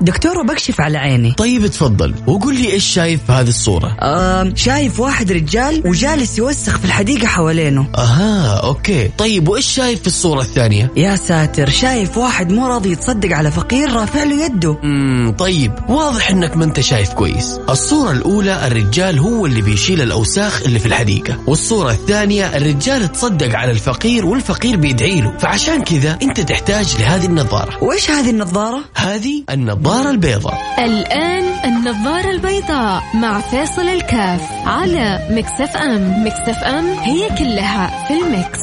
دكتور وبكشف على عيني. طيب اتفضل وقول لي ايش شايف في هذه الصورة؟ شايف واحد رجال وجالس يوسخ في الحديقة حوالينه. اها اوكي. طيب وايش شايف في الصورة الثانية؟ يا ساتر، شايف واحد مو راضي يتصدق على فقير رافع له يده. طيب واضح انك ما انت شايف كويس. الصورة الاولى الرجال هو اللي بيشيل الاوساخ اللي في الحديقة، والصورة الثانية الرجال تصدق على الفقير والفقير بيدعي له، فعشان كذا انت تحتاج لهذه النظارة. وايش هذه النظارة؟ هذه النظارة البيضاء. الآن النظارة البيضاء مع فاصل الكاف على مكسف أم. مكسف أم هي كلها في المكس.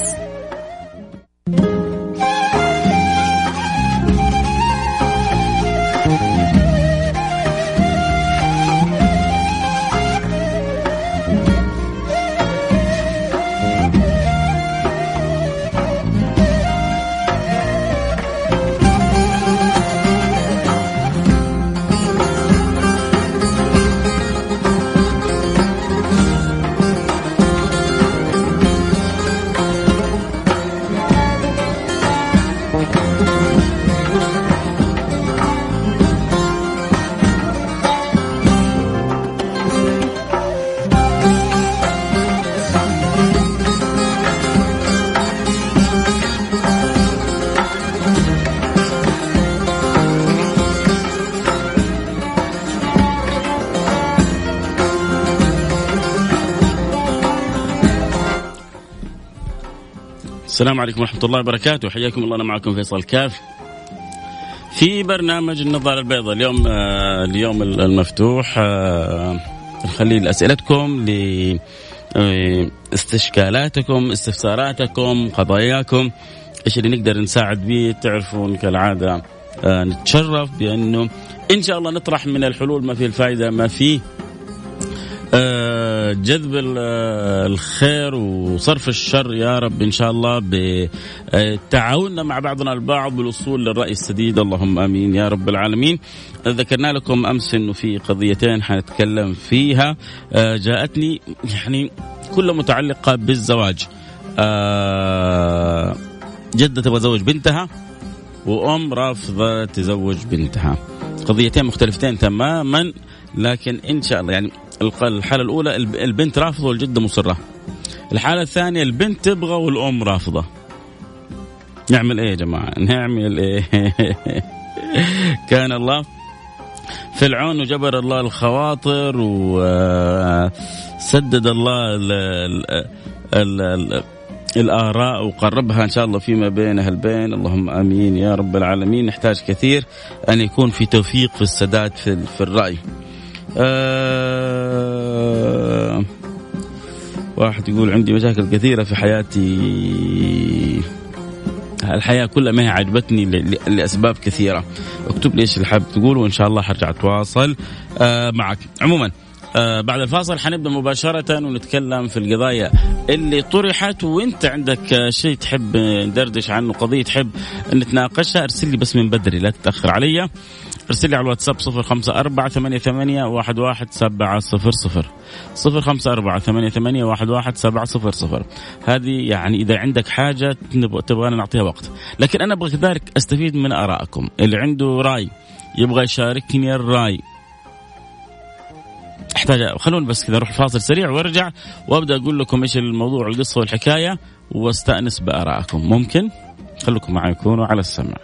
السلام عليكم ورحمة الله وبركاته، حياكم الله. أنا معكم فيصل كاف في برنامج النظارة البيضاء. اليوم المفتوح، نخلي أسئلتكم لاستشكالاتكم، استفساراتكم، قضاياكم، إيش اللي نقدر نساعد به. تعرفون كالعادة نتشرف بأنه إن شاء الله نطرح من الحلول ما فيه الفائدة، ما فيه جذب الخير وصرف الشر يا رب، إن شاء الله بتعاوننا مع بعضنا البعض بالوصول للرأي السديد. اللهم آمين يا رب العالمين. ذكرنا لكم أمس أنه في قضيتين حنتكلم فيها جاءتني يعني كلها متعلقة بالزواج. جدة تبغى تزوج بنتها، وأم رافضة تزوج بنتها. قضيتين مختلفتين تماما، لكن إن شاء الله يعني الحالة الأولى البنت رافضة والجدة مصرة. الحالة الثانية البنت تبغى والأم رافضة. نعمل إيه يا جماعة؟ نعمل إيه؟ كان الله في العون وجبر الله الخواطر وسدد الله الآراء وقربها إن شاء الله فيما بينها البين. اللهم أمين يا رب العالمين. نحتاج كثير أن يكون في توفيق في السداد في الرأي. واحد يقول عندي مشاكل كثيرة في حياتي، الحياة كلها ما هي عجبتني لأسباب كثيرة. اكتب لي ايش اللي حابب تقول وإن شاء الله حرجع أتواصل معك. عموما بعد الفاصل حنبدأ مباشرة ونتكلم في القضايا اللي طرحت، وانت عندك شيء تحب ندردش عنه، قضية تحب نتناقشها، ارسل لي بس من بدري، لا تتأخر علي. ارسل لي على الواتساب 0548811700 0548811700. هذه يعني إذا عندك حاجة تبغانا نعطيها وقت، لكن أنا أبغى كذلك أستفيد من آرائكم. اللي عنده رأي يبغى يشاركني الرأي، احتاج خلونا بس كذا نروح فاصل سريع وارجع وابدأ أقول لكم إيش الموضوع والقصة والحكاية، واستأنس بآرائكم. ممكن خلوكم معي، يكونوا على السمع.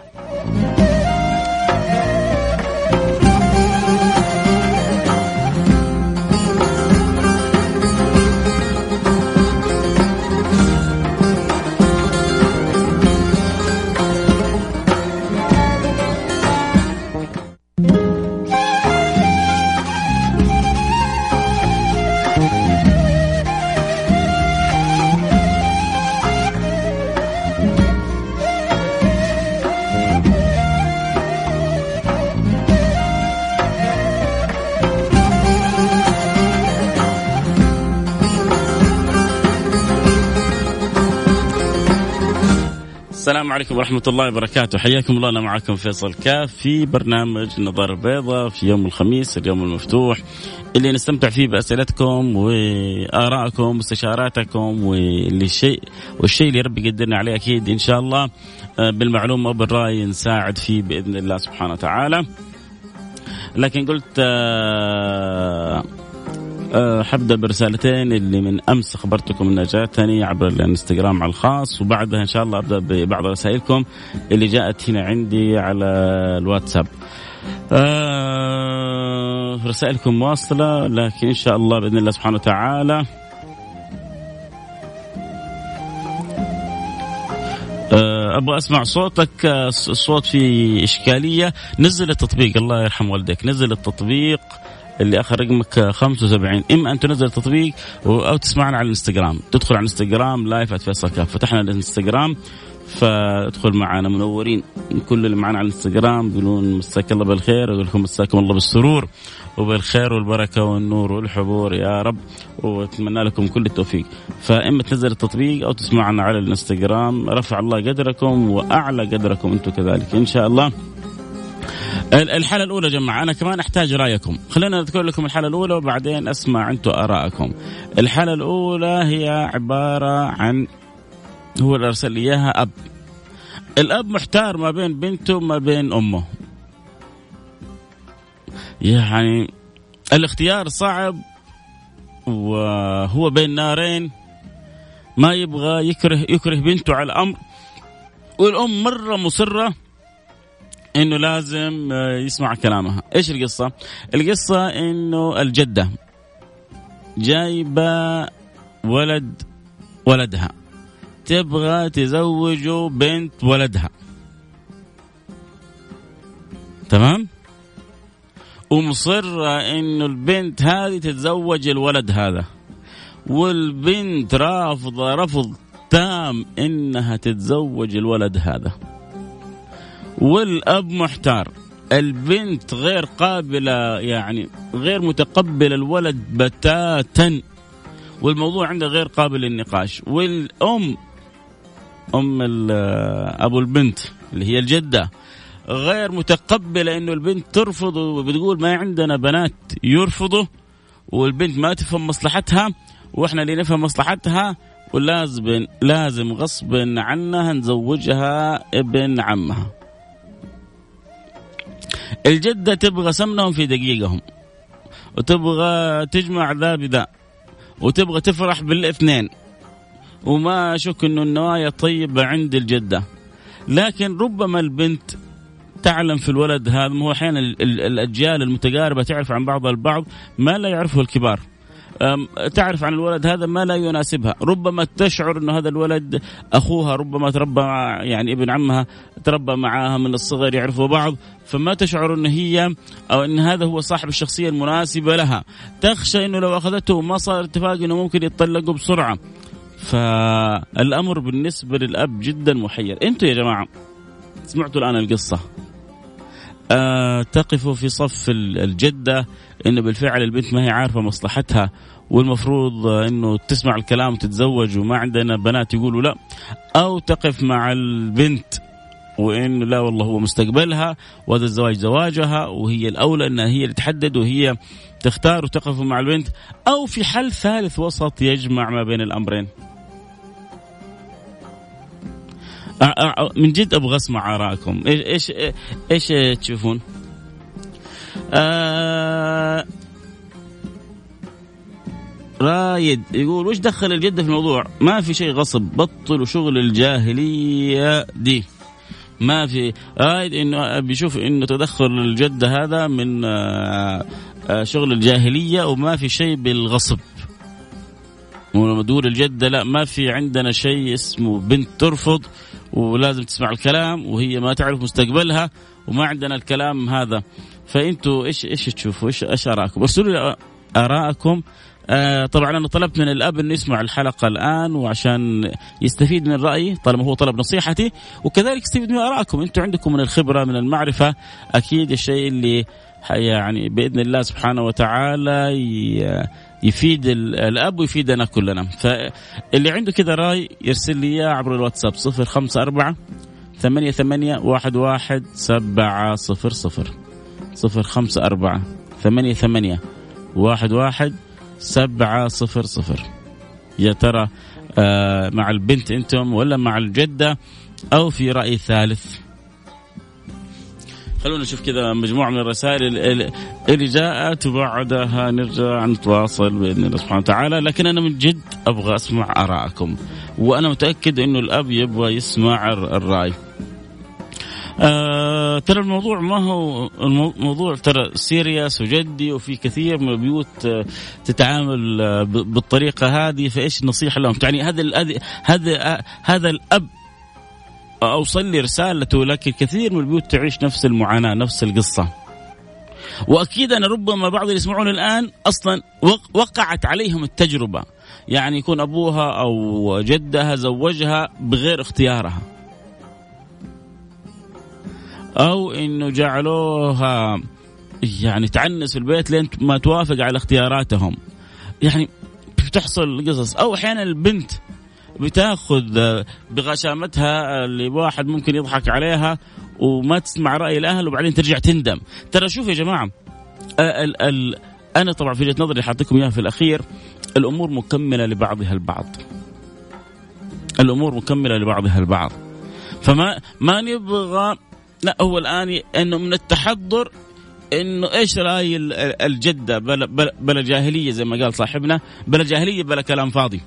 السلام عليكم ورحمة الله وبركاته، حياكم الله. أنا معكم فيصل كاف في برنامج النظارة البيضاء في يوم الخميس، اليوم المفتوح اللي نستمتع فيه بأسئلتكم وآرائكم واستشاراتكم والشيء اللي ربي يقدرنا عليه. أكيد إن شاء الله بالمعلومة وبالرأي نساعد فيه بإذن الله سبحانه وتعالى. لكن قلت حبدأ برسالتين اللي من أمس خبرتكم أنها جاتني عبر الانستغرام على الخاص، وبعدها إن شاء الله أبدأ ببعض رسائلكم اللي جاءت هنا عندي على الواتساب. رسائلكم واصلة، لكن إن شاء الله بإذن الله سبحانه وتعالى أبغى أسمع صوتك. صوت في إشكالية، نزل التطبيق، الله يرحم والديك، نزل التطبيق اللي آخر رقمك 75. إما أن تنزل التطبيق أو تسمعنا على الانستغرام، تدخل على الانستغرام لايف @فيصل كاف، فتحنا الانستغرام فادخل معنا، منورين كل اللي معنا على الانستغرام، يقولون مساك الله بالخير، أقول لكم مساكم الله بالسرور وبالخير والبركة والنور والحبور يا رب، وأتمنى لكم كل التوفيق. فإما تنزل التطبيق أو تسمعنا على الانستغرام، رفع الله قدركم وأعلى قدركم أنتم كذلك إن شاء الله. الحالة الأولى جماعة، أنا كمان أحتاج رأيكم، خلينا نذكر لكم الحالة الأولى وبعدين أسمع أنتم آراءكم. الحالة الأولى هي عبارة عن، هو اللي أرسل إياها أب، الأب محتار ما بين بنته وما بين أمه، يعني الاختيار صعب، وهو بين نارين، ما يبغى يكره بنته على الأمر، والأم مرة مصرة إنه لازم يسمع كلامها. إيش القصة؟ القصة إنه الجدة جايبة ولدها تبغى تزوجه بنت ولدها، تمام؟ ومصرة إنه البنت هذه تتزوج الولد هذا، والبنت رافضة رفض تام إنها تتزوج الولد هذا، والأب محتار، البنت غير قابلة، يعني غير متقبلة الولد بتاتا، والموضوع عنده غير قابل للنقاش. والأم، أم أبو البنت اللي هي الجدة، غير متقبلة إنه البنت ترفض، وبتقول ما عندنا بنات يرفضوا، والبنت ما تفهم مصلحتها، وإحنا اللي نفهم مصلحتها، ولازم غصب عنها نزوجها ابن عمها. الجدة تبغى سمنهم في دقيقهم، وتبغى تجمع ذا بذا، وتبغى تفرح بالاثنين، وما أشك إنه النوايا طيبة عند الجدة، لكن ربما البنت تعلم في الولد هذا، ما هو أحيانا الأجيال المتقاربة تعرف عن بعضها البعض ما لا يعرفه الكبار، تعرف عن الولد هذا ما لا يناسبها، ربما تشعر أن هذا الولد أخوها، ربما تربى يعني ابن عمها، تربى معها من الصغر، يعرفوا بعض، فما تشعر أن هي أو أن هذا هو صاحب الشخصية المناسبة لها، تخشى أنه لو أخذته ما صار اتفاق أنه ممكن يتطلقوا بسرعة. فالأمر بالنسبة للأب جدا محير. أنتوا يا جماعة سمعتوا الآن القصة، تقفوا في صف الجدة إنه بالفعل البنت ما هي عارفة مصلحتها، والمفروض إنه تسمع الكلام وتتزوج، وما عندنا بنات يقولوا لا، أو تقف مع البنت وإنه لا والله هو مستقبلها وهذا الزواج زواجها، وهي الأولى إنها هي اللي تحدد وهي تختار، وتقف مع البنت، أو في حل ثالث وسط يجمع ما بين الأمرين. من جد أبغى أسمع آراءكم، إيش تشوفون؟ رايد يقول وش دخل الجدة في الموضوع؟ ما في شيء، غصب، بطلوا شغل الجاهلية دي، ما في. رايد إنه بيشوف إنه تدخل الجدة هذا من شغل الجاهلية، وما في شيء بالغصب. ودور الجدة لا، ما في عندنا شيء اسمه بنت ترفض ولازم تسمع الكلام، وهي ما تعرف مستقبلها، وما عندنا الكلام هذا. فأنتوا إيش تشوفوا؟ إيش آراءكم؟ ارسلوا آراءكم. طبعا أنا طلبت من الأب إنه يسمع الحلقة الآن، وعشان يستفيد من رأيي طالما هو طلب نصيحتي، وكذلك يستفيد من آراءكم، أنتوا عندكم من الخبرة، من المعرفة، أكيد الشيء اللي يعني بإذن الله سبحانه وتعالى يفيد الأب ويفيدنا كلنا. فاللي عنده كذا رأي يرسل لي إياه عبر الواتساب 054-88-11-700 054-88-11-700. يا ترى مع البنت أنتم ولا مع الجدة، أو في رأي ثالث؟ خلونا نشوف كذا مجموعة من الرسائل اللي جاءت وبعدها نرجع نتواصل بإذن الله سبحانه وتعالى. لكن أنا من جد أبغى أسمع آراءكم، وأنا متأكد إنه الأب يبغى يسمع الرأي. ترى الموضوع ما هو الموضوع ترى سيرياس وجدي، وفي كثير من البيوت تتعامل بالطريقة هذه. فإيش النصيحة لهم؟ يعني هذا الأب أوصل لي رسالته، لكن كثير من البيوت تعيش نفس المعاناة نفس القصة. وأكيد أنا ربما بعض اللي يسمعون الآن أصلا وقعت عليهم التجربة، يعني يكون أبوها أو جدها زوجها بغير اختيارها، أو إنه جعلوها يعني تعنس في البيت لين ما توافق على اختياراتهم، يعني بتحصل قصص. أو أحيانا البنت بتاخذ بغشامتها اللي واحد ممكن يضحك عليها وما تسمع رأي الأهل وبعدين ترجع تندم. ترى شوف يا جماعة، أنا طبعا في وجهة نظري حاطيكم إياها في الأخير، الأمور مكملة لبعضها البعض، الأمور مكملة لبعضها البعض. فما ما نبغى لا هو الآن إنه من التحضر إنه إيش رأي الجدة، بلا جاهلية زي ما قال صاحبنا، بلا جاهلية بلا كلام فاضي.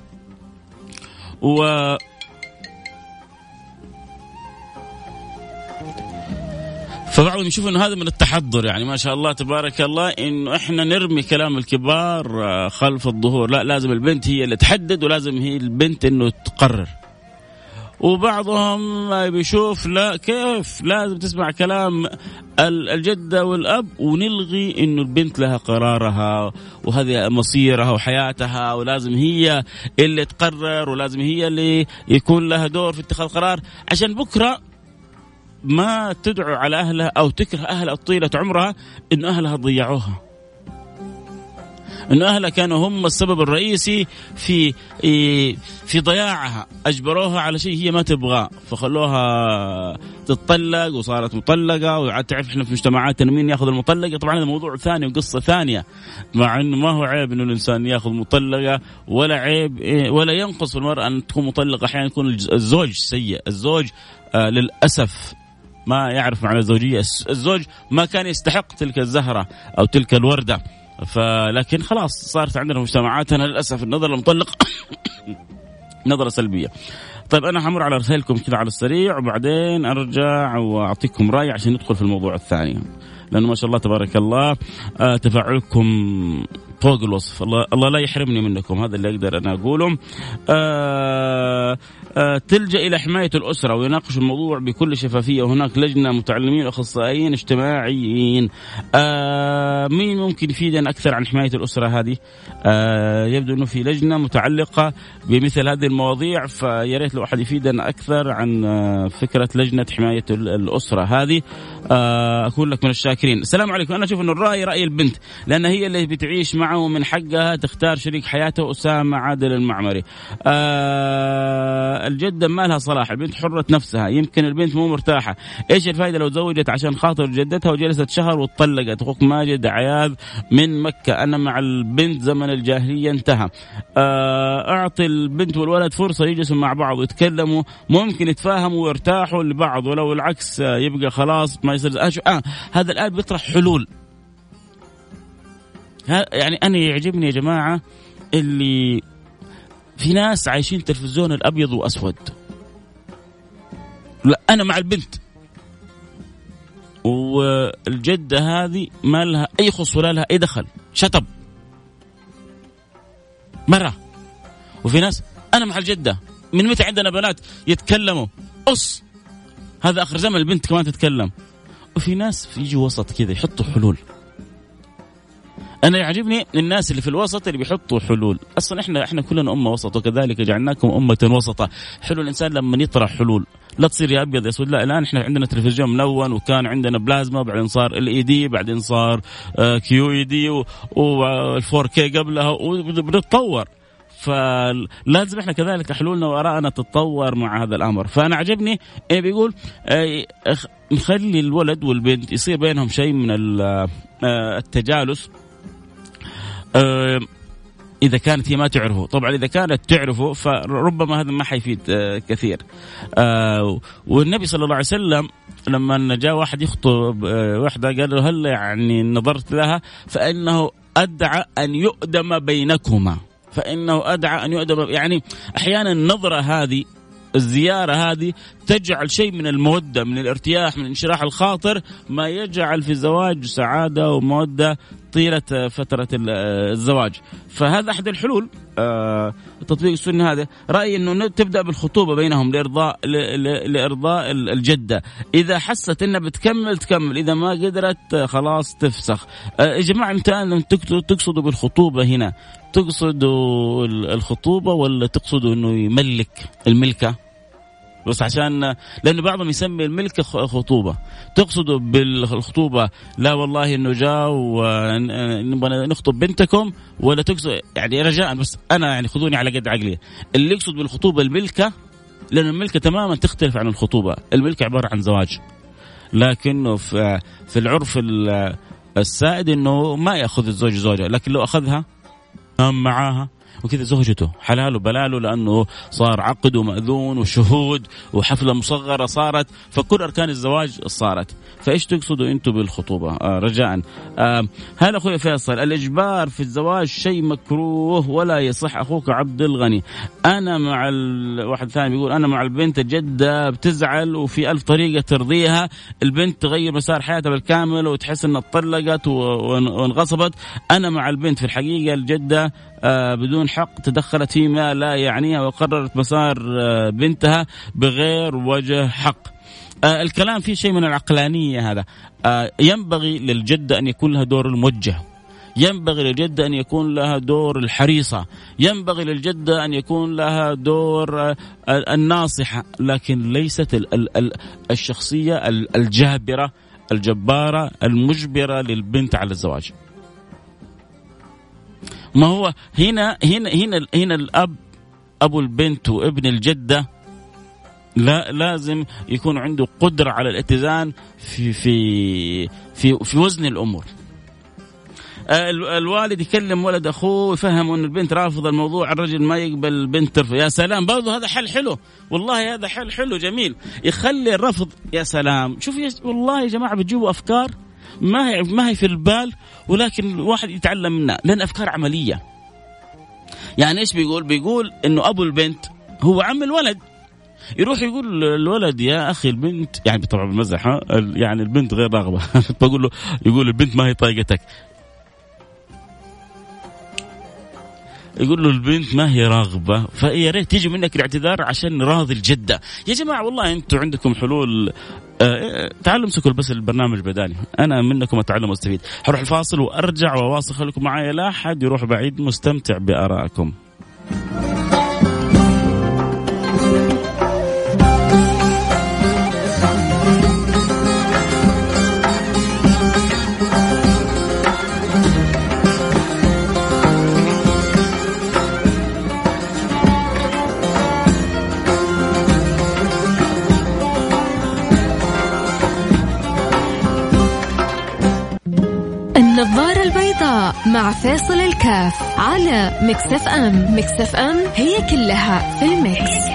فبعضهم يشوف إنه هذا من التحضر، يعني ما شاء الله تبارك الله إنه إحنا نرمي كلام الكبار خلف الظهور، لا لازم البنت هي اللي تحدد ولازم هي البنت إنه تقرر. وبعضهم بيشوف لا كيف لازم تسمع كلام الجدة والأب ونلغي إنه البنت لها قرارها وهذه مصيرها وحياتها، ولازم هي اللي تقرر ولازم هي اللي يكون لها دور في اتخاذ قرار، عشان بكرة ما تدعو على أهلها أو تكره أهلها طيلة عمرها إنه أهلها ضيعوها، إنه أهلها كانوا هم السبب الرئيسي في ضياعها، أجبروها على شيء هي ما تبغاه فخلوها تتطلق وصارت مطلقة. وعاد تعرف إحنا في مجتمعاتنا مين يأخذ المطلقة، طبعا هذا موضوع ثاني وقصة ثانية، مع إنه ما هو عيب إنه الإنسان يأخذ مطلقة، ولا عيب ولا ينقص في المرأة أن تكون مطلقة. أحيانا يكون الزوج سيء، الزوج للأسف ما يعرف معنى الزوجية، الزوج ما كان يستحق تلك الزهرة أو تلك الوردة. لكن خلاص صارت عندنا مجتمعاتنا للأسف النظر المطلق نظرة سلبية. طيب أنا حمر على رسائلكم كده على السريع وبعدين أرجع وأعطيكم رأي عشان ندخل في الموضوع الثاني، لأنه ما شاء الله تبارك الله تفاعلكم فوق الوصف. الله لا يحرمني منكم، هذا اللي أقدر أنا أقوله. تلجأ إلى حماية الأسرة ويناقش الموضوع بكل شفافية، وهناك لجنة متعلمين وأخصائيين اجتماعيين. مين ممكن يفيدنا أكثر عن حماية الأسرة هذه؟ يبدو أنه في لجنة متعلقة بمثل هذه المواضيع، فياريت لو أحد يفيدنا أكثر عن فكرة لجنة حماية الأسرة هذه. أكون لك من الشاكرين. السلام عليكم. أنا أشوف أنه الرأي رأي البنت، لأن هي اللي بتعيش معه، من حقها تختار شريك حياتها. أسامة عادل المعمري. الجدة ما لها صلاح، البنت حرة نفسها، يمكن البنت مو مرتاحة، إيش الفائدة لو زوجت عشان خاطر جدتها وجلست شهر واتطلقت؟ أخوك ماجد عياض من مكة، أنا مع البنت زمن الجاهلية انتهى. أعطي البنت والولد فرصة يجلسوا مع بعض ويتكلموا، ممكن يتفاهموا ويرتاحوا لبعض، ولو العكس يبقى خلاص ما يصير. هذا الآن بيطرح حلول. يعني أنا يعجبني يا جماعة اللي في ناس عايشين تلفزيون الأبيض وأسود، لا أنا مع البنت والجدة هذه ما لها أي خص ولا لها أي دخل، شطب مرة. وفي ناس أنا مع الجدة، من متى عندنا بنات يتكلموا؟ أص هذا آخر زمن البنت كمان تتكلم. وفي ناس يجوا وسط كذا يحطوا حلول. أنا يعجبني الناس اللي في الوسط اللي بيحطوا حلول. أصلا إحنا كلنا أمة وسط، وكذلك جعلناكم أمة وسطة. حلو الإنسان لما يطرح حلول، لا تصير يا أبيض يا أسود. لا الآن إحنا عندنا تلفزيون ملون، وكان عندنا بلازما، بعدين صار LED، بعدين صار QED و4K قبلها، وبنتطور. فلازم إحنا كذلك حلولنا وآراءنا تتطور مع هذا الأمر. فأنا عجبني إيه بيقول نخلي الولد والبنت يصير بينهم شيء من التجالس، إذا كانت هي ما تعرفه. طبعا إذا كانت تعرفه فربما هذا ما حيفيد كثير. والنبي صلى الله عليه وسلم لما جاء واحد يخطب واحدة قال له هل يعني نظرت لها؟ فإنه أدعى أن يؤدم بينكما، فإنه أدعى أن يؤدم. يعني أحيانا النظرة هذه، الزيارة هذه تجعل شيء من المودة، من الارتياح، من انشراح الخاطر، ما يجعل في الزواج سعادة ومودة طيلة فترة الزواج. فهذا أحد الحلول، التطبيق السني هذا. رأيي أنه تبدأ بالخطوبة بينهم لإرضاء الجدة. إذا حست أنها بتكمل تكمل، إذا ما قدرت خلاص تفسخ. يا جماعة أنتم تقصدوا بالخطوبة هنا تقصدوا الخطوبة ولا تقصدوا أنه يملك الملكة؟ بس عشان لأن بعضهم يسمي الملك خطوبة. تقصدوا بالخطوبة لا والله إنه جاء ونبغى نخطب بنتكم، ولا تقصد يعني رجاء بس أنا يعني خذوني على قد عقلي، اللي يقصد بالخطوبة الملكة، لأن الملكة تماما تختلف عن الخطوبة. الملكة عبارة عن زواج، لكنه في العرف السائد إنه ما يأخذ الزوج زوجة، لكن لو أخذها أم معاها وكذا زوجته حلال وبلاله، لأنه صار عقد ومأذون وشهود وحفلة مصغرة صارت، فكل أركان الزواج صارت. فإيش تقصدوا أنتوا بالخطوبة؟ رجاء. هلا أخوي فيصل، الإجبار في الزواج شيء مكروه ولا يصح. أخوك عبد الغني، أنا مع واحد ثاني بيقول أنا مع البنت الجدة بتزعل وفي ألف طريقة ترضيها، البنت تغير مسار حياتها بالكامل وتحس أنها اتطلقت وانغصبت. أنا مع البنت في الحقيقة الجدة بدون حق تدخلت فيما لا يعنيها وقررت مسار بنتها بغير وجه حق. الكلام فيه شيء من العقلانية هذا. ينبغي للجدة أن يكون لها دور الموجه، ينبغي للجدة أن يكون لها دور الحريصة، ينبغي للجدة أن يكون لها دور الناصحة، لكن ليست الشخصية الجابرة الجبارة المجبرة للبنت على الزواج. ما هو هنا هنا هنا هنا الأب أبو البنت وابن الجدة لا لازم يكون عنده قدرة على الاتزان في في في في وزن الأمور. الوالد يكلم ولد أخوه يفهم أن البنت رافضة الموضوع، الرجل ما يقبل البنت ترفض. يا سلام، برضه هذا حل حلو، والله هذا حل حلو جميل، يخلي الرفض. يا سلام، شوف والله يا جماعة بتجيبوا أفكار ما هي في البال، ولكن الواحد يتعلم منها لأن أفكار عملية. يعني إيش بيقول؟ بيقول إنه أبو البنت هو عم الولد، يروح يقول الولد يا أخي البنت، يعني طبعا بالمزح، يعني البنت غير راغبة بقول له، يقول البنت ما هي طايقتك، يقول له البنت ما هي راغبة، فيا ريت تيجي منك الاعتذار عشان نراضي الجدة. يا جماعة والله أنتوا عندكم حلول. تعلم سكر بس البرنامج بدالي، أنا منكم أتعلم واستفيد. هروح الفاصل وأرجع وأواصل، خليكم معايا لا أحد يروح بعيد، مستمتع بآرائكم. النظارة البيضاء مع فاصل الكاف على ميكس اف ام. ميكس اف ام هي كلها في الميكس.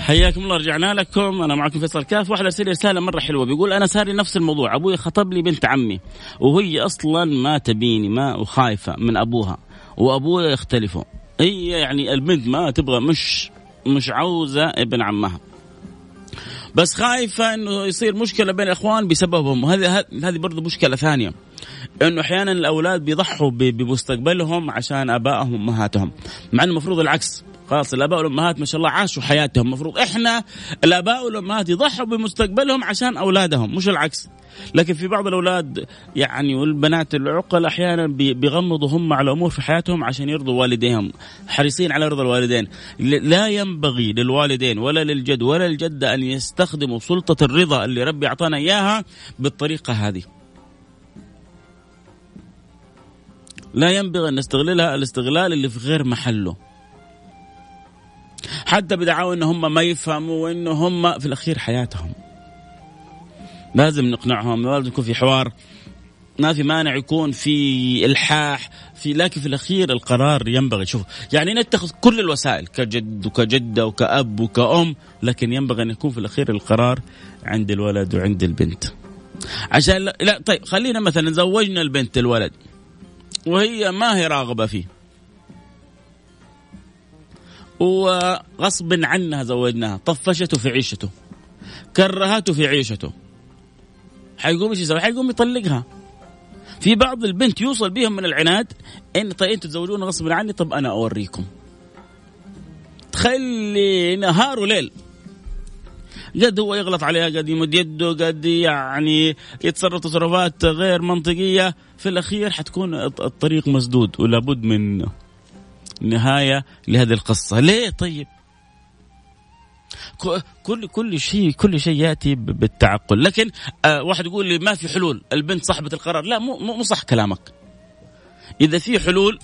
حياكم الله، رجعنا لكم. أنا معكم فيصل كاف. واحد أرسل رسالة مرة حلوة، بيقول أنا صار لي نفس الموضوع، أبوي خطب لي بنت عمي وهي أصلا ما تبيني، ما وخايفة من أبوها وأبوها يختلفوا. هي يعني البنت ما تبغى، مش عاوزة ابن عمها، بس خايفة إنه يصير مشكلة بين الإخوان بسببهم. هذه برضو مشكلة ثانية، إنه أحيانا الأولاد بيضحوا بمستقبلهم عشان آبائهم وأمهاتهم، مع إنه المفروض العكس. خلاص الآباء والأمهات ما شاء الله عاشوا حياتهم، المفروض إحنا الآباء والأمهات يضحوا بمستقبلهم عشان أولادهم، مش العكس. لكن في بعض الأولاد يعني والبنات العقل أحيانا بيغمضوا هم على أمور في حياتهم عشان يرضوا والديهم، حريصين على رضا الوالدين. لا ينبغي للوالدين ولا للجد ولا الجدة أن يستخدموا سلطة الرضا اللي ربي أعطانا إياها بالطريقة هذه. لا ينبغي أن نستغللها الاستغلال اللي في غير محله، حتى بدعاوى إن هم ما يفهموا وإن هم في الأخير حياتهم. لازم نقنعهم، لازم يكون في حوار، ما في مانع يكون في إلحاح في، لكن في الأخير القرار ينبغي، شوف يعني نتخذ كل الوسائل كجد وكجدة وكأب وكأم، لكن ينبغي أن يكون في الأخير القرار عند الولد وعند البنت. عشان لا طيب خلينا مثلا زوجنا البنت الولد وهي ما هي راغبة فيه وغصب عنها زوجناها، طفشته في عيشته، كرهته في عيشته، حيقوم ايش يسوي؟ حيقوم يطلقها. في بعض البنت يوصل بهم من العناد ان طيب انتوا تزوجون غصب عني، طب انا اوريكم، تخلي نهار وليل، قد هو يغلط عليها، قد يمد يده، قد يعني يتصرف تصرفات غير منطقية، في الأخير حتكون الطريق مسدود ولابد من نهاية لهذه القصة. ليه طيب؟ كل شيء يأتي بالتعقل. لكن واحد يقول لي ما في حلول، البنت صاحبة القرار، لا مو صح كلامك. إذا في حلول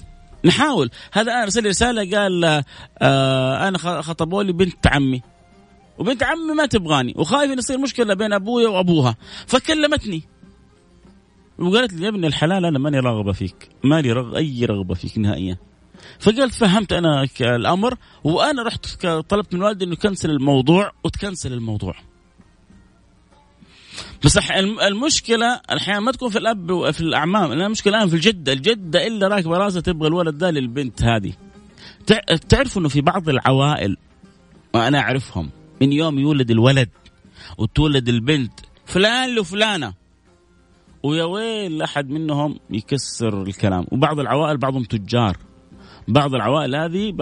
نحاول. هذا أنا أرسل رسالة قال أنا خطبولي بنت عمي، وبنت عمي ما تبغاني وخايف ان يصير مشكله بين ابويا وابوها، فكلمتني وقالت لي يا ابن الحلال انا ماني راغبه فيك، مالي اي رغبه فيك نهائيا. فقلت فهمت انا الامر، وانا رحت طلبت من والدي انه يكنسل الموضوع، وتكنسل الموضوع. بس المشكله الحين ما تكون في الاب وفي الاعمام، المشكله الان في الجده الا راكبه راسها تبغى الولد ده للبنت هذه. تعرف انه في بعض العوائل، وانا اعرفهم، من يوم يولد الولد وتولد البنت فلان لفلانة، ويا ويل أحد منهم يكسر الكلام. وبعض العوائل بعضهم تجار، بعض العوائل هذه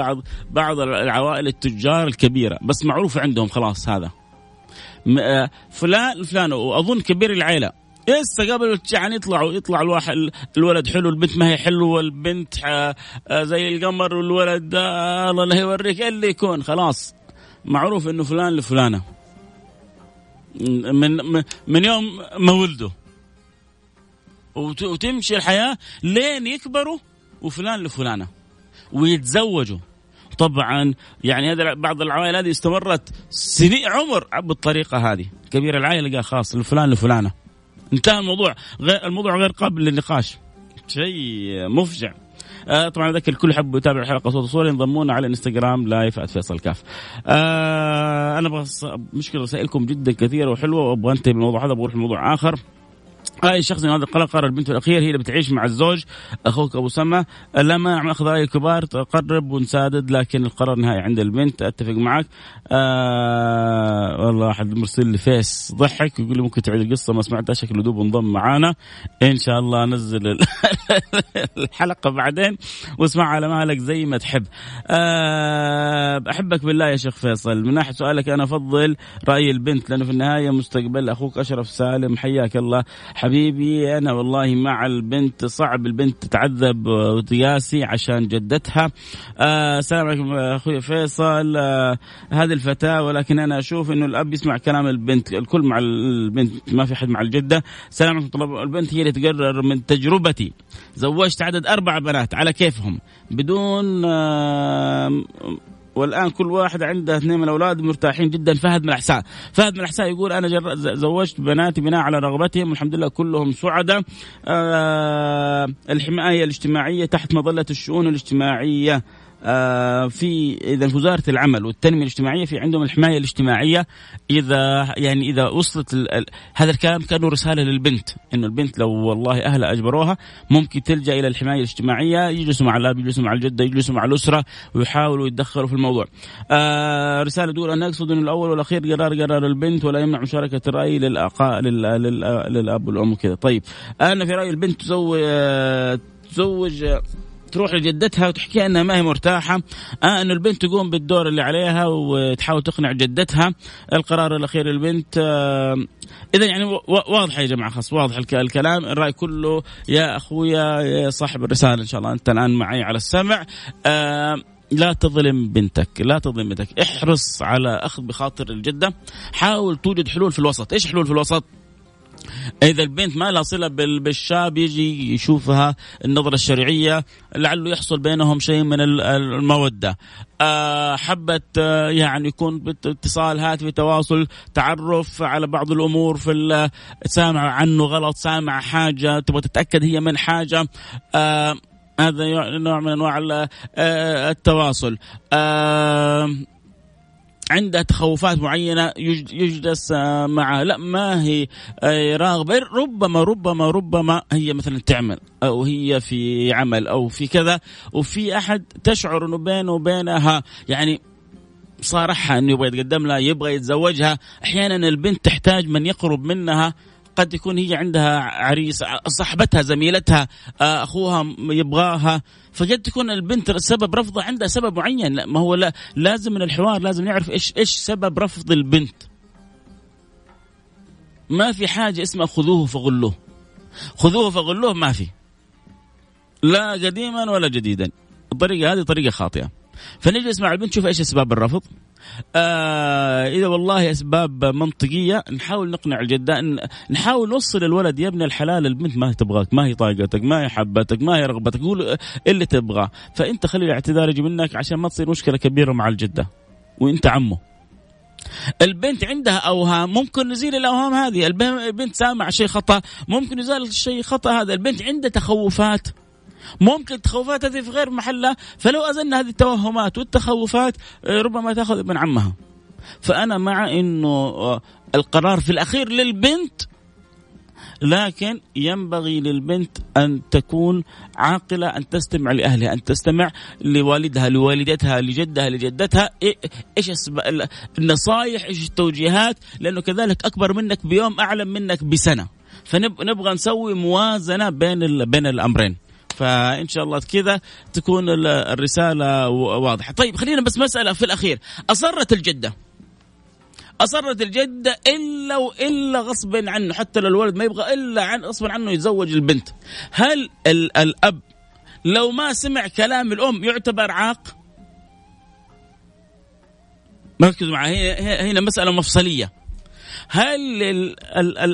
بعض العوائل التجار الكبيرة، بس معروف عندهم خلاص هذا فلان لفلانة، وأظن كبير العائلة لسه قبل يعني يطلع الواحد الولد حلو، البنت ما هي حلوة، والبنت زي القمر، والولد الله لا يوريك اللي يكون، خلاص معروف انه فلان لفلانه من يوم ما ولده، وتمشي الحياه لين يكبروا وفلان لفلانه ويتزوجوا. طبعا يعني هذا بعض العوائل هذه استمرت سنين عمر بالطريقه هذه. كبير العائله قال خلاص لفلان لفلانه، انتهى الموضوع، غير قابل للنقاش. شيء مفجع. طبعا اذكر كل حب يتابع الحلقه صوت وصوره ينضمون على انستغرام لايف @فيصل كاف. انا بس مشكله رسائلكم جدا كثيره وحلوه، وابغى انتهي بالموضوع هذا وبروح لموضوع اخر. راي شخصي هذا قرار البنت في الاخير هي اللي بتعيش مع الزوج. اخوك ابو سما لما ناخذ راي الكبار تقرب ونسادد، لكن القرار نهائي عند البنت. اتفق معك. والله احد مرسل لي فيس ضحك يقول لي ممكن تعيد القصه، ما سمعتها، شكله دوب انضم معانا. ان شاء الله انزل الحلقه بعدين واسمع على مالك زي ما تحب. احبك بالله يا شيخ فيصل. من ناحيه سؤالك انا افضل راي البنت، لانه في النهايه مستقبل اخوك اشرف سالم. حياك الله حبيبي. أنا والله مع البنت، صعب البنت تتعذب وتقاسي عشان جدتها. السلام عليكم أخوي فيصل. هذه الفتاة، ولكن أنا أشوف أنه الأب يسمع كلام البنت، الكل مع البنت، ما في حد مع الجدة. السلام عليكم. طلب البنت هي اللي تقرر. من تجربتي زوجت عدد 4 بنات على كيفهم بدون، والآن كل واحد عنده 2 من الأولاد مرتاحين جدا. فهد من الأحساء يقول أنا زوجت بناتي بناء على رغبتهم والحمد لله كلهم سعداء. الحماية الاجتماعية تحت مظلة الشؤون الاجتماعية. في إذا وزارة العمل والتنمية الاجتماعية في عندهم الحماية الاجتماعية. إذا وصلت هذا الكلام كانه رسالة للبنت، إنه البنت لو والله أهلها أجبروها ممكن تلجأ إلى الحماية الاجتماعية، يجلسوا مع الأب، يجلسوا مع الجدة، يجلسوا مع الأسرة ويحاولوا يتدخلوا في الموضوع. رسالة تقول أنا أقصد إنه الأول والأخير قرار البنت، ولا يمنع مشاركة الرأي للأب والأم كذا. طيب أنا في رأي البنت تزوج تروح لجدتها وتحكي أنها ما هي مرتاحة، أن البنت تقوم بالدور اللي عليها وتحاول تقنع جدتها. القرار الأخير البنت. إذا يعني واضح يا جماعة، خاص واضح الكلام، الرأي كله يا أخويا يا صاحب الرسالة. إن شاء الله أنت الآن معي على السمع. لا تظلم بنتك، احرص على أخذ بخاطر الجدة، حاول توجد حلول في الوسط. إيش حلول في الوسط؟ إذا البنت ما لها صلة بالشاب يجي يشوفها النظرة الشرعية لعله يحصل بينهم شيء من المودة. حبت يعني يكون اتصال هاتفي تواصل تعرف على بعض الأمور في سامع عنه غلط سامع حاجة تبغى تتأكد هي من حاجة. هذا نوع من أنواع التواصل. عندها تخوفات معينة يجلس معها لا ما هي راغبة ربما هي مثلا تعمل أو هي في عمل أو في كذا وفي أحد تشعر أنه بينه وبينها يعني صارحها أنه يبغى يتقدم لها يبغى يتزوجها. أحيانا البنت تحتاج من يقرب منها قد يكون هي عندها عريس صاحبتها زميلتها أخوها يبغاها فقد تكون البنت سبب رفضها عندها سبب معين. لا ما هو لا لازم من الحوار لازم نعرف إيش سبب رفض البنت. ما في حاجة اسمها خذوه فغلوه ما في لا قديما ولا جديدا. الطريقة هذه طريقة خاطئة. فنجلس مع البنت شوف إيش أسباب الرفض. إذا والله أسباب منطقية نحاول نقنع الجدة نحاول نوصل الولد يا ابن الحلال البنت ما هي تبغاك ما هي طاقتك ما هي حبتك ما هي رغبتك قول اللي تبغاه فأنت خلي الاعتذار يجي منك عشان ما تصير مشكلة كبيرة مع الجدة وإنت عمه. البنت عندها أوهام ممكن نزيل الأوهام هذه. البنت سامع شيء خطأ ممكن نزال الشيء خطأ هذا. البنت عندها تخوفات ممكن تخوفات هذه في غير محلها فلو أزلنا هذه التوهمات والتخوفات ربما تأخذ من عمها. فأنا مع أنه القرار في الأخير للبنت لكن ينبغي للبنت أن تكون عاقلة أن تستمع لأهلها أن تستمع لوالدها لوالدتها لجدها لجدتها إيش النصائح إيش التوجيهات لأنه كذلك أكبر منك بيوم أعلم منك بسنة فنبغى نسوي موازنة بين الأمرين. فإن شاء الله كذا تكون الرسالة واضحة. طيب خلينا بس مسألة في الأخير. أصرت الجدة إلا غصب عنه حتى لو الولد ما يبغى إلا عن غصب عنه يتزوج البنت. هل الأب لو ما سمع كلام الأم يعتبر عاق؟ مركزوا معي هنا مسألة مفصلية. هل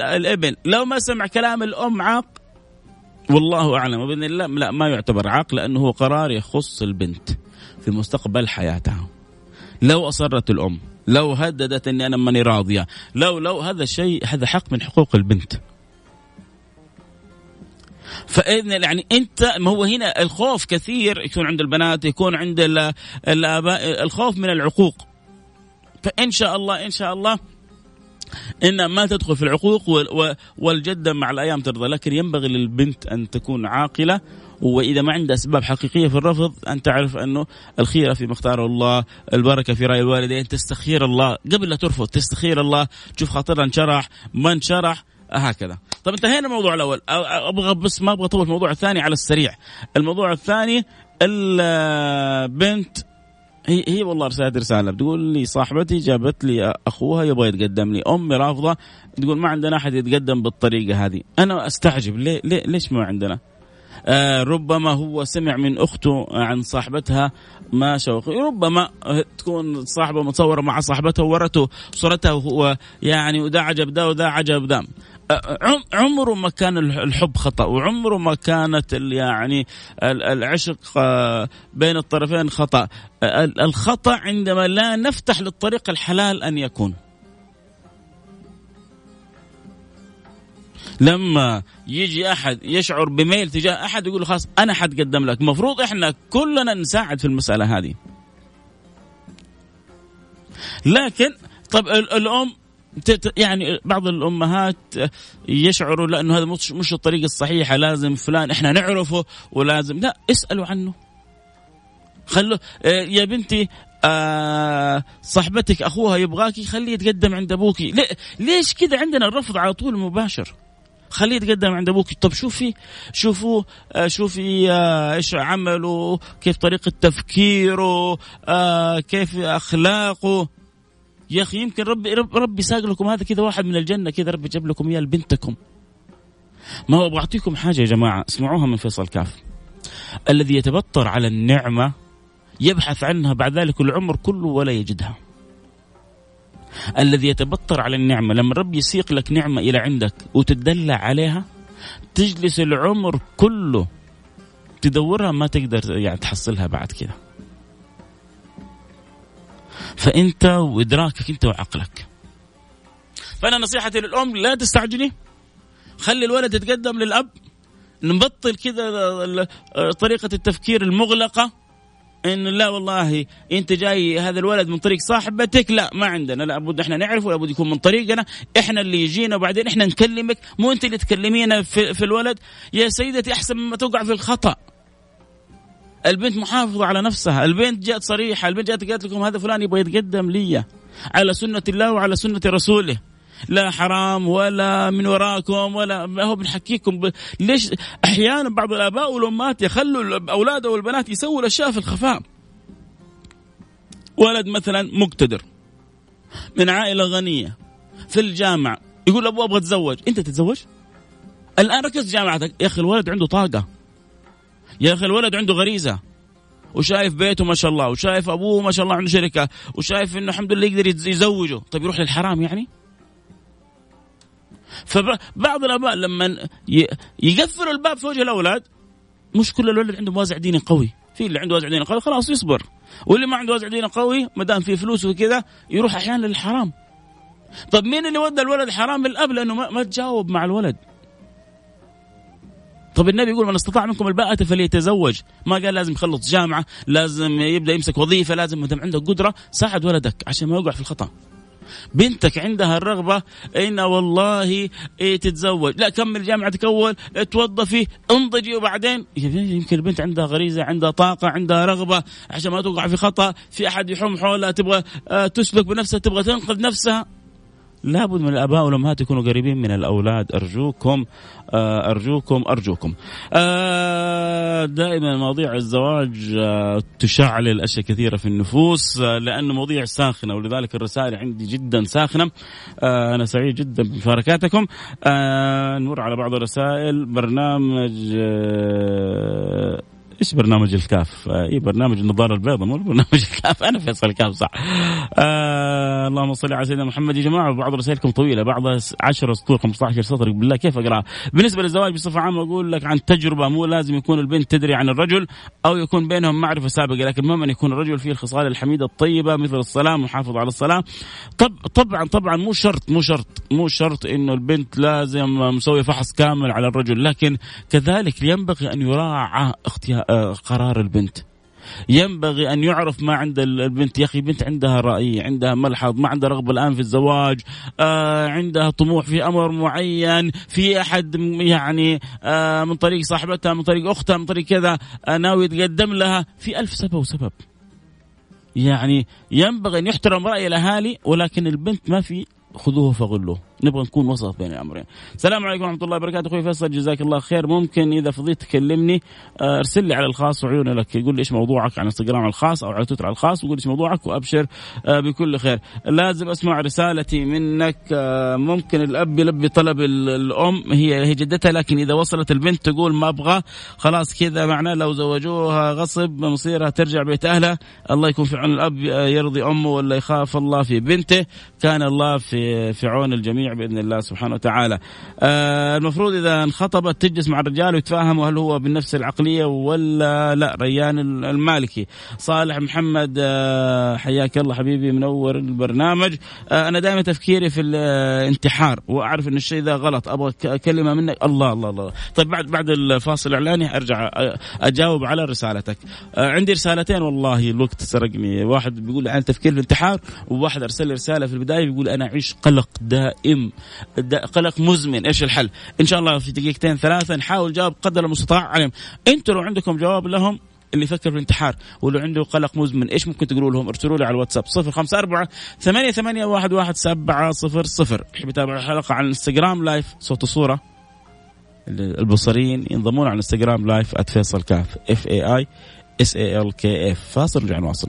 الابن لو ما سمع كلام الأم عاق؟ والله أعلم وبإذن الله لا ما يعتبر عاق لأنه هو قرار يخص البنت في مستقبل حياتها. لو أصرت الأم لو هددت أني أنا ماني راضية لو هذا الشيء هذا حق من حقوق البنت. فإذن يعني أنت ما هو هنا الخوف كثير يكون عند البنات يكون عند الآباء الخوف من العقوق. فإن شاء الله إن ما تدخل في العقوق والجدة مع الأيام ترضى. لكن ينبغي للبنت أن تكون عاقلة وإذا ما عندها أسباب حقيقية في الرفض أن تعرف أنه الخيرة في مختار الله البركة في رأي الوالدين تستخير الله قبل لا ترفض تستخير الله تشوف خاطرها انشرح ما انشرح هكذا. طب انتهينا الموضوع الأول أبغى بس ما أبغى أطول الموضوع الثاني على السريع. الموضوع الثاني البنت هي والله رسالة بتقول لي صاحبتي جابت لي أخوها يبغى يتقدم لي أمي رافضة تقول ما عندنا أحد يتقدم بالطريقة هذه. أنا أستعجب ليش ما عندنا. ربما هو سمع من أخته عن صاحبتها ما شوقي ربما تكون صاحبة متصورة مع صاحبتها وورته صورتها وهو يعني وده عجب ده وده عجب ده. عمره ما كان الحب خطأ وعمره ما كانت يعني العشق بين الطرفين خطأ. الخطأ عندما لا نفتح للطريق الحلال أن يكون. لما يجي أحد يشعر بميل تجاه أحد يقول له خلاص أنا حتقدم لك مفروض إحنا كلنا نساعد في المسألة هذه. لكن طب الأم يعني بعض الأمهات يشعروا لأنه هذا مش الطريقة الصحيحة لازم فلان إحنا نعرفه ولازم لا اسألوا عنه خلوا يا بنتي صاحبتك أخوها يبغاكي خليه يتقدم عند أبوكي. ليش كده عندنا الرفض على طول مباشر خليه يتقدم عند أبوكي. طب شوفي إيش عمله كيف طريقة تفكيره كيف أخلاقه. يا أخي يمكن ربي ساق لكم هذا كذا واحد من الجنة كذا ربي جاب لكم إياه لبنتكم. ما هو أبغى أعطيكم حاجة يا جماعة اسمعوها من فيصل كاف. الذي يتبطر على النعمة يبحث عنها بعد ذلك العمر كله ولا يجدها. الذي يتبطر على النعمة. لما الرب يسيق لك نعمة إلى عندك وتدلع عليها تجلس العمر كله تدورها ما تقدر يعني تحصلها بعد كده. فأنت وإدراكك أنت وعقلك. فأنا نصيحتي للأم لا تستعجلي، خلي الولد يتقدم للأب، نبطل كده طريقة التفكير المغلقة إن لا والله أنت جاي هذا الولد من طريق صاحبتك، لا ما عندنا، لابد إحنا نعرفه، لابد يكون من طريقنا إحنا اللي يجينا، وبعدين إحنا نكلمك مو أنت اللي تكلمينا في الولد. يا سيدتي أحسن مما توقع في الخطأ. البنت محافظة على نفسها، البنت جاءت صريحة، البنت جاءت قالت لكم هذا فلان يبغى يتقدم لي على سنة الله وعلى سنة رسوله، لا حرام ولا من وراكم ولا ما هو بنحكيكم. ليش أحيانا بعض الآباء والأمهات يخلوا الأولاد والبنات يسووا الأشياء في الخفاء؟ ولد مثلا مقتدر من عائلة غنية في الجامعة يقول أبوه أبغى أتزوج، أنت تتزوج؟ الآن ركز جامعتك يا أخي، الولد عنده طاقة، يا أخي الولد عنده غريزة، وشايف بيته ما شاء الله، وشايف أبوه ما شاء الله عنده شركة، وشايف إنه الحمد لله يقدر يزوجه. طيب يروح للحرام يعني؟ فبعض الآباء لما يقفلوا الباب في وجه الأولاد، مش كل الولد عنده وازع ديني قوي، في اللي عنده وازع ديني قوي خلاص يصبر، واللي ما عنده وازع ديني قوي مدام في فلوس وكذا يروح أحيانا للحرام. طب مين اللي ودى الولد حرام؟ الأب، لأنه ما تجاوب مع الولد. طب النبي يقول من استطاع منكم الباءة فليتزوج، ما قال لازم يخلص جامعة، لازم يبدأ يمسك وظيفة، لازم مدام عندك قدرة ساعد ولدك عشان ما يوقع في الخطأ. بنتك عندها الرغبة إن والله تتزوج، لا كمل جامعتك أول، توظفي، انضجي، وبعدين يمكن البنت عندها غريزة، عندها طاقة، عندها رغبة، عشان ما توقع في خطأ، في أحد يحوم حولها، تبغى تسلك بنفسها، تبغى تنقذ نفسها. لابد من الآباء والأمهات يكونوا قريبين من الأولاد، أرجوكم أرجوكم أرجوكم. دائما مواضيع الزواج تشعل أشياء كثيرة في النفوس، لأنه مواضيع ساخنة، ولذلك الرسائل عندي جدا ساخنة. أنا سعيد جدا بمشاركاتكم. نمر على بعض الرسائل. برنامج إيش برنامج الكاف؟ إيه برنامج النظارة البيضاء، مو برنامج الكاف، أنا فيصل الكاف صح. اللهم صل على سيدنا محمد. يا جماعة بعض رسائلكم طويلة، بعضها 10 سطور 15 سطر، بالله كيف أقرأها؟ بالنسبة للزواج بصفة عامة أقول لك عن تجربة، مو لازم يكون البنت تدري عن الرجل أو يكون بينهم معرفة سابقة، لكن المهم أن يكون الرجل فيه الخصال الحميدة الطيبة مثل الصلاة، محافظ على الصلاة. طبعا مو شرط إنه البنت لازم مسوي فحص كامل على الرجل، لكن كذلك ينبغي أن يراعى قرار البنت، ينبغي أن يعرف ما عند البنت. يا أخي بنت عندها رأي، عندها ملحظ، ما عندها رغبة الآن في الزواج، عندها طموح في أمر معين، في أحد يعني من طريق صاحبتها، من طريق أختها، من طريق كذا ناوي يتقدم لها، في ألف سبب وسبب. يعني ينبغي أن يحترم رأي الأهالي، ولكن البنت ما في خذوه فغلوه، نبغى نكون وسط بين الأمرين. السلام عليكم ورحمة الله وبركاته. أخوي فيصل جزاك الله خير، ممكن إذا فضيت تكلمني أرسل لي على الخاص وعيوني لك، يقول لي إيش موضوعك على إنستغرام على الخاص أو على تويتر على الخاص، وقول إيش موضوعك وأبشر بكل خير. لازم أسمع رسالتي منك. ممكن الأب يلبي طلب الأم، هي جدتها، لكن إذا وصلت البنت تقول ما أبغى خلاص كذا، معناه لو زوجوها غصب مصيرها ترجع بيت أهلها. الله يكون في عون الأب يرضي أمه ولا يخاف الله في بنته، كان الله في عون الجميع بإذن الله سبحانه وتعالى. المفروض إذا انخطبت تجلس مع الرجال ويتفاهموا، هل هو بنفس العقلية ولا لا؟ ريان المالكي. صالح محمد حياك الله حبيبي، منور البرنامج. أنا دائما تفكيري في الانتحار، وأعرف أن الشيء ذا غلط، أبغى كلمة منك. الله الله الله. طيب بعد الفاصل الإعلاني أرجع أجاوب على رسالتك. عندي رسالتين والله الوقت سرقني، واحد بيقول عن تفكير في الانتحار، وواحد أرسل لي رسالة في البداية بيقول أنا أعيش قلق دائم، قلق مزمن، ايش الحل؟ ان شاء الله في دقيقتين ثلاثه نحاول نجاوب قدر المستطاع عليهم. انتوا لو عندكم جواب لهم اللي يفكر في الانتحار ولو عنده قلق مزمن، ايش ممكن تقولوا لهم؟ ارسلوا لي على الواتساب 0548811700. اللي بيتابع الحلقه على الانستغرام لايف صوت وصوره، البصريين ينضمون على الانستغرام لايف @فيصل كاف FAISALKF. فاصل رجع نواصل.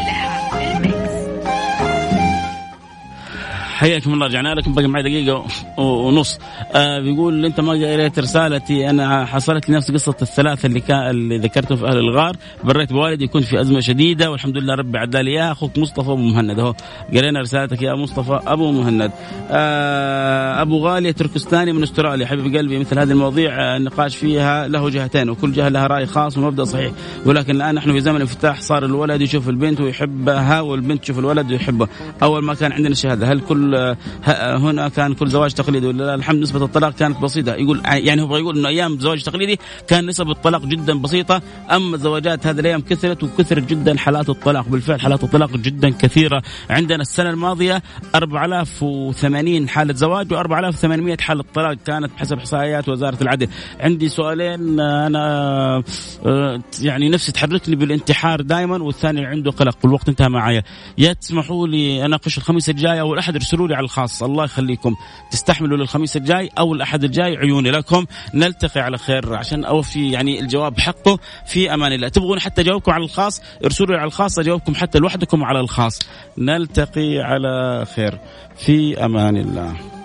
حياكم الله, رجعنا لكم, باقي معي دقيقة ونص. بيقول أنت ما قريت رسالتي, أنا حصلت لي نفس قصة الثلاثة اللي ذكرته في أهل الغار, بريت بوالدي كنت في أزمة شديدة والحمد لله ربي عدى لي إياها, أخوك مصطفى أبو مهند. أهو قرينا رسالتك يا مصطفى أبو مهند. أبو غالي تركستاني من أستراليا, حبيب قلبي مثل هذه المواضيع النقاش فيها له جهتين وكل جهة لها رأي خاص ومبدأ صحيح, ولكن الآن نحن في زمن انفتاح, صار الولد يشوف البنت ويحبها والبنت تشوف الولد ويحبه. أول ما كان عندنا الشهادة هل كل هنا كان كل زواج تقليدي ولا لا؟ الحمد نسبة الطلاق كانت بسيطة, يقول يعني هو بغى يقول إنه أيام زواج تقليدي كان نسبة الطلاق جدا بسيطة, أما الزواجات هذه الأيام كثرت وكثرت جدا حالات الطلاق. بالفعل حالات الطلاق جدا كثيرة, عندنا السنة الماضية 4080 حالة زواج و4800 حالة طلاق كانت بحسب إحصائيات وزارة العدل. عندي سؤالين, أنا يعني نفسي تحركني بالانتحار دائما والثاني عنده قلق والوقت انتهى معايا, يا تسمحوا لي أناقش الخميس الجاي أو الأحد, ارسلوا لي على الخاص الله يخليكم, تستحملوا للخميس الجاي أو الأحد الجاي, عيوني لكم, نلتقي على خير عشان أوفي يعني الجواب حقه, في أمان الله. تبغون حتى جاوبكم على الخاص ارسلوا لي على الخاص, أجاوبكم حتى لوحدكم على الخاص, نلتقي على خير, في أمان الله.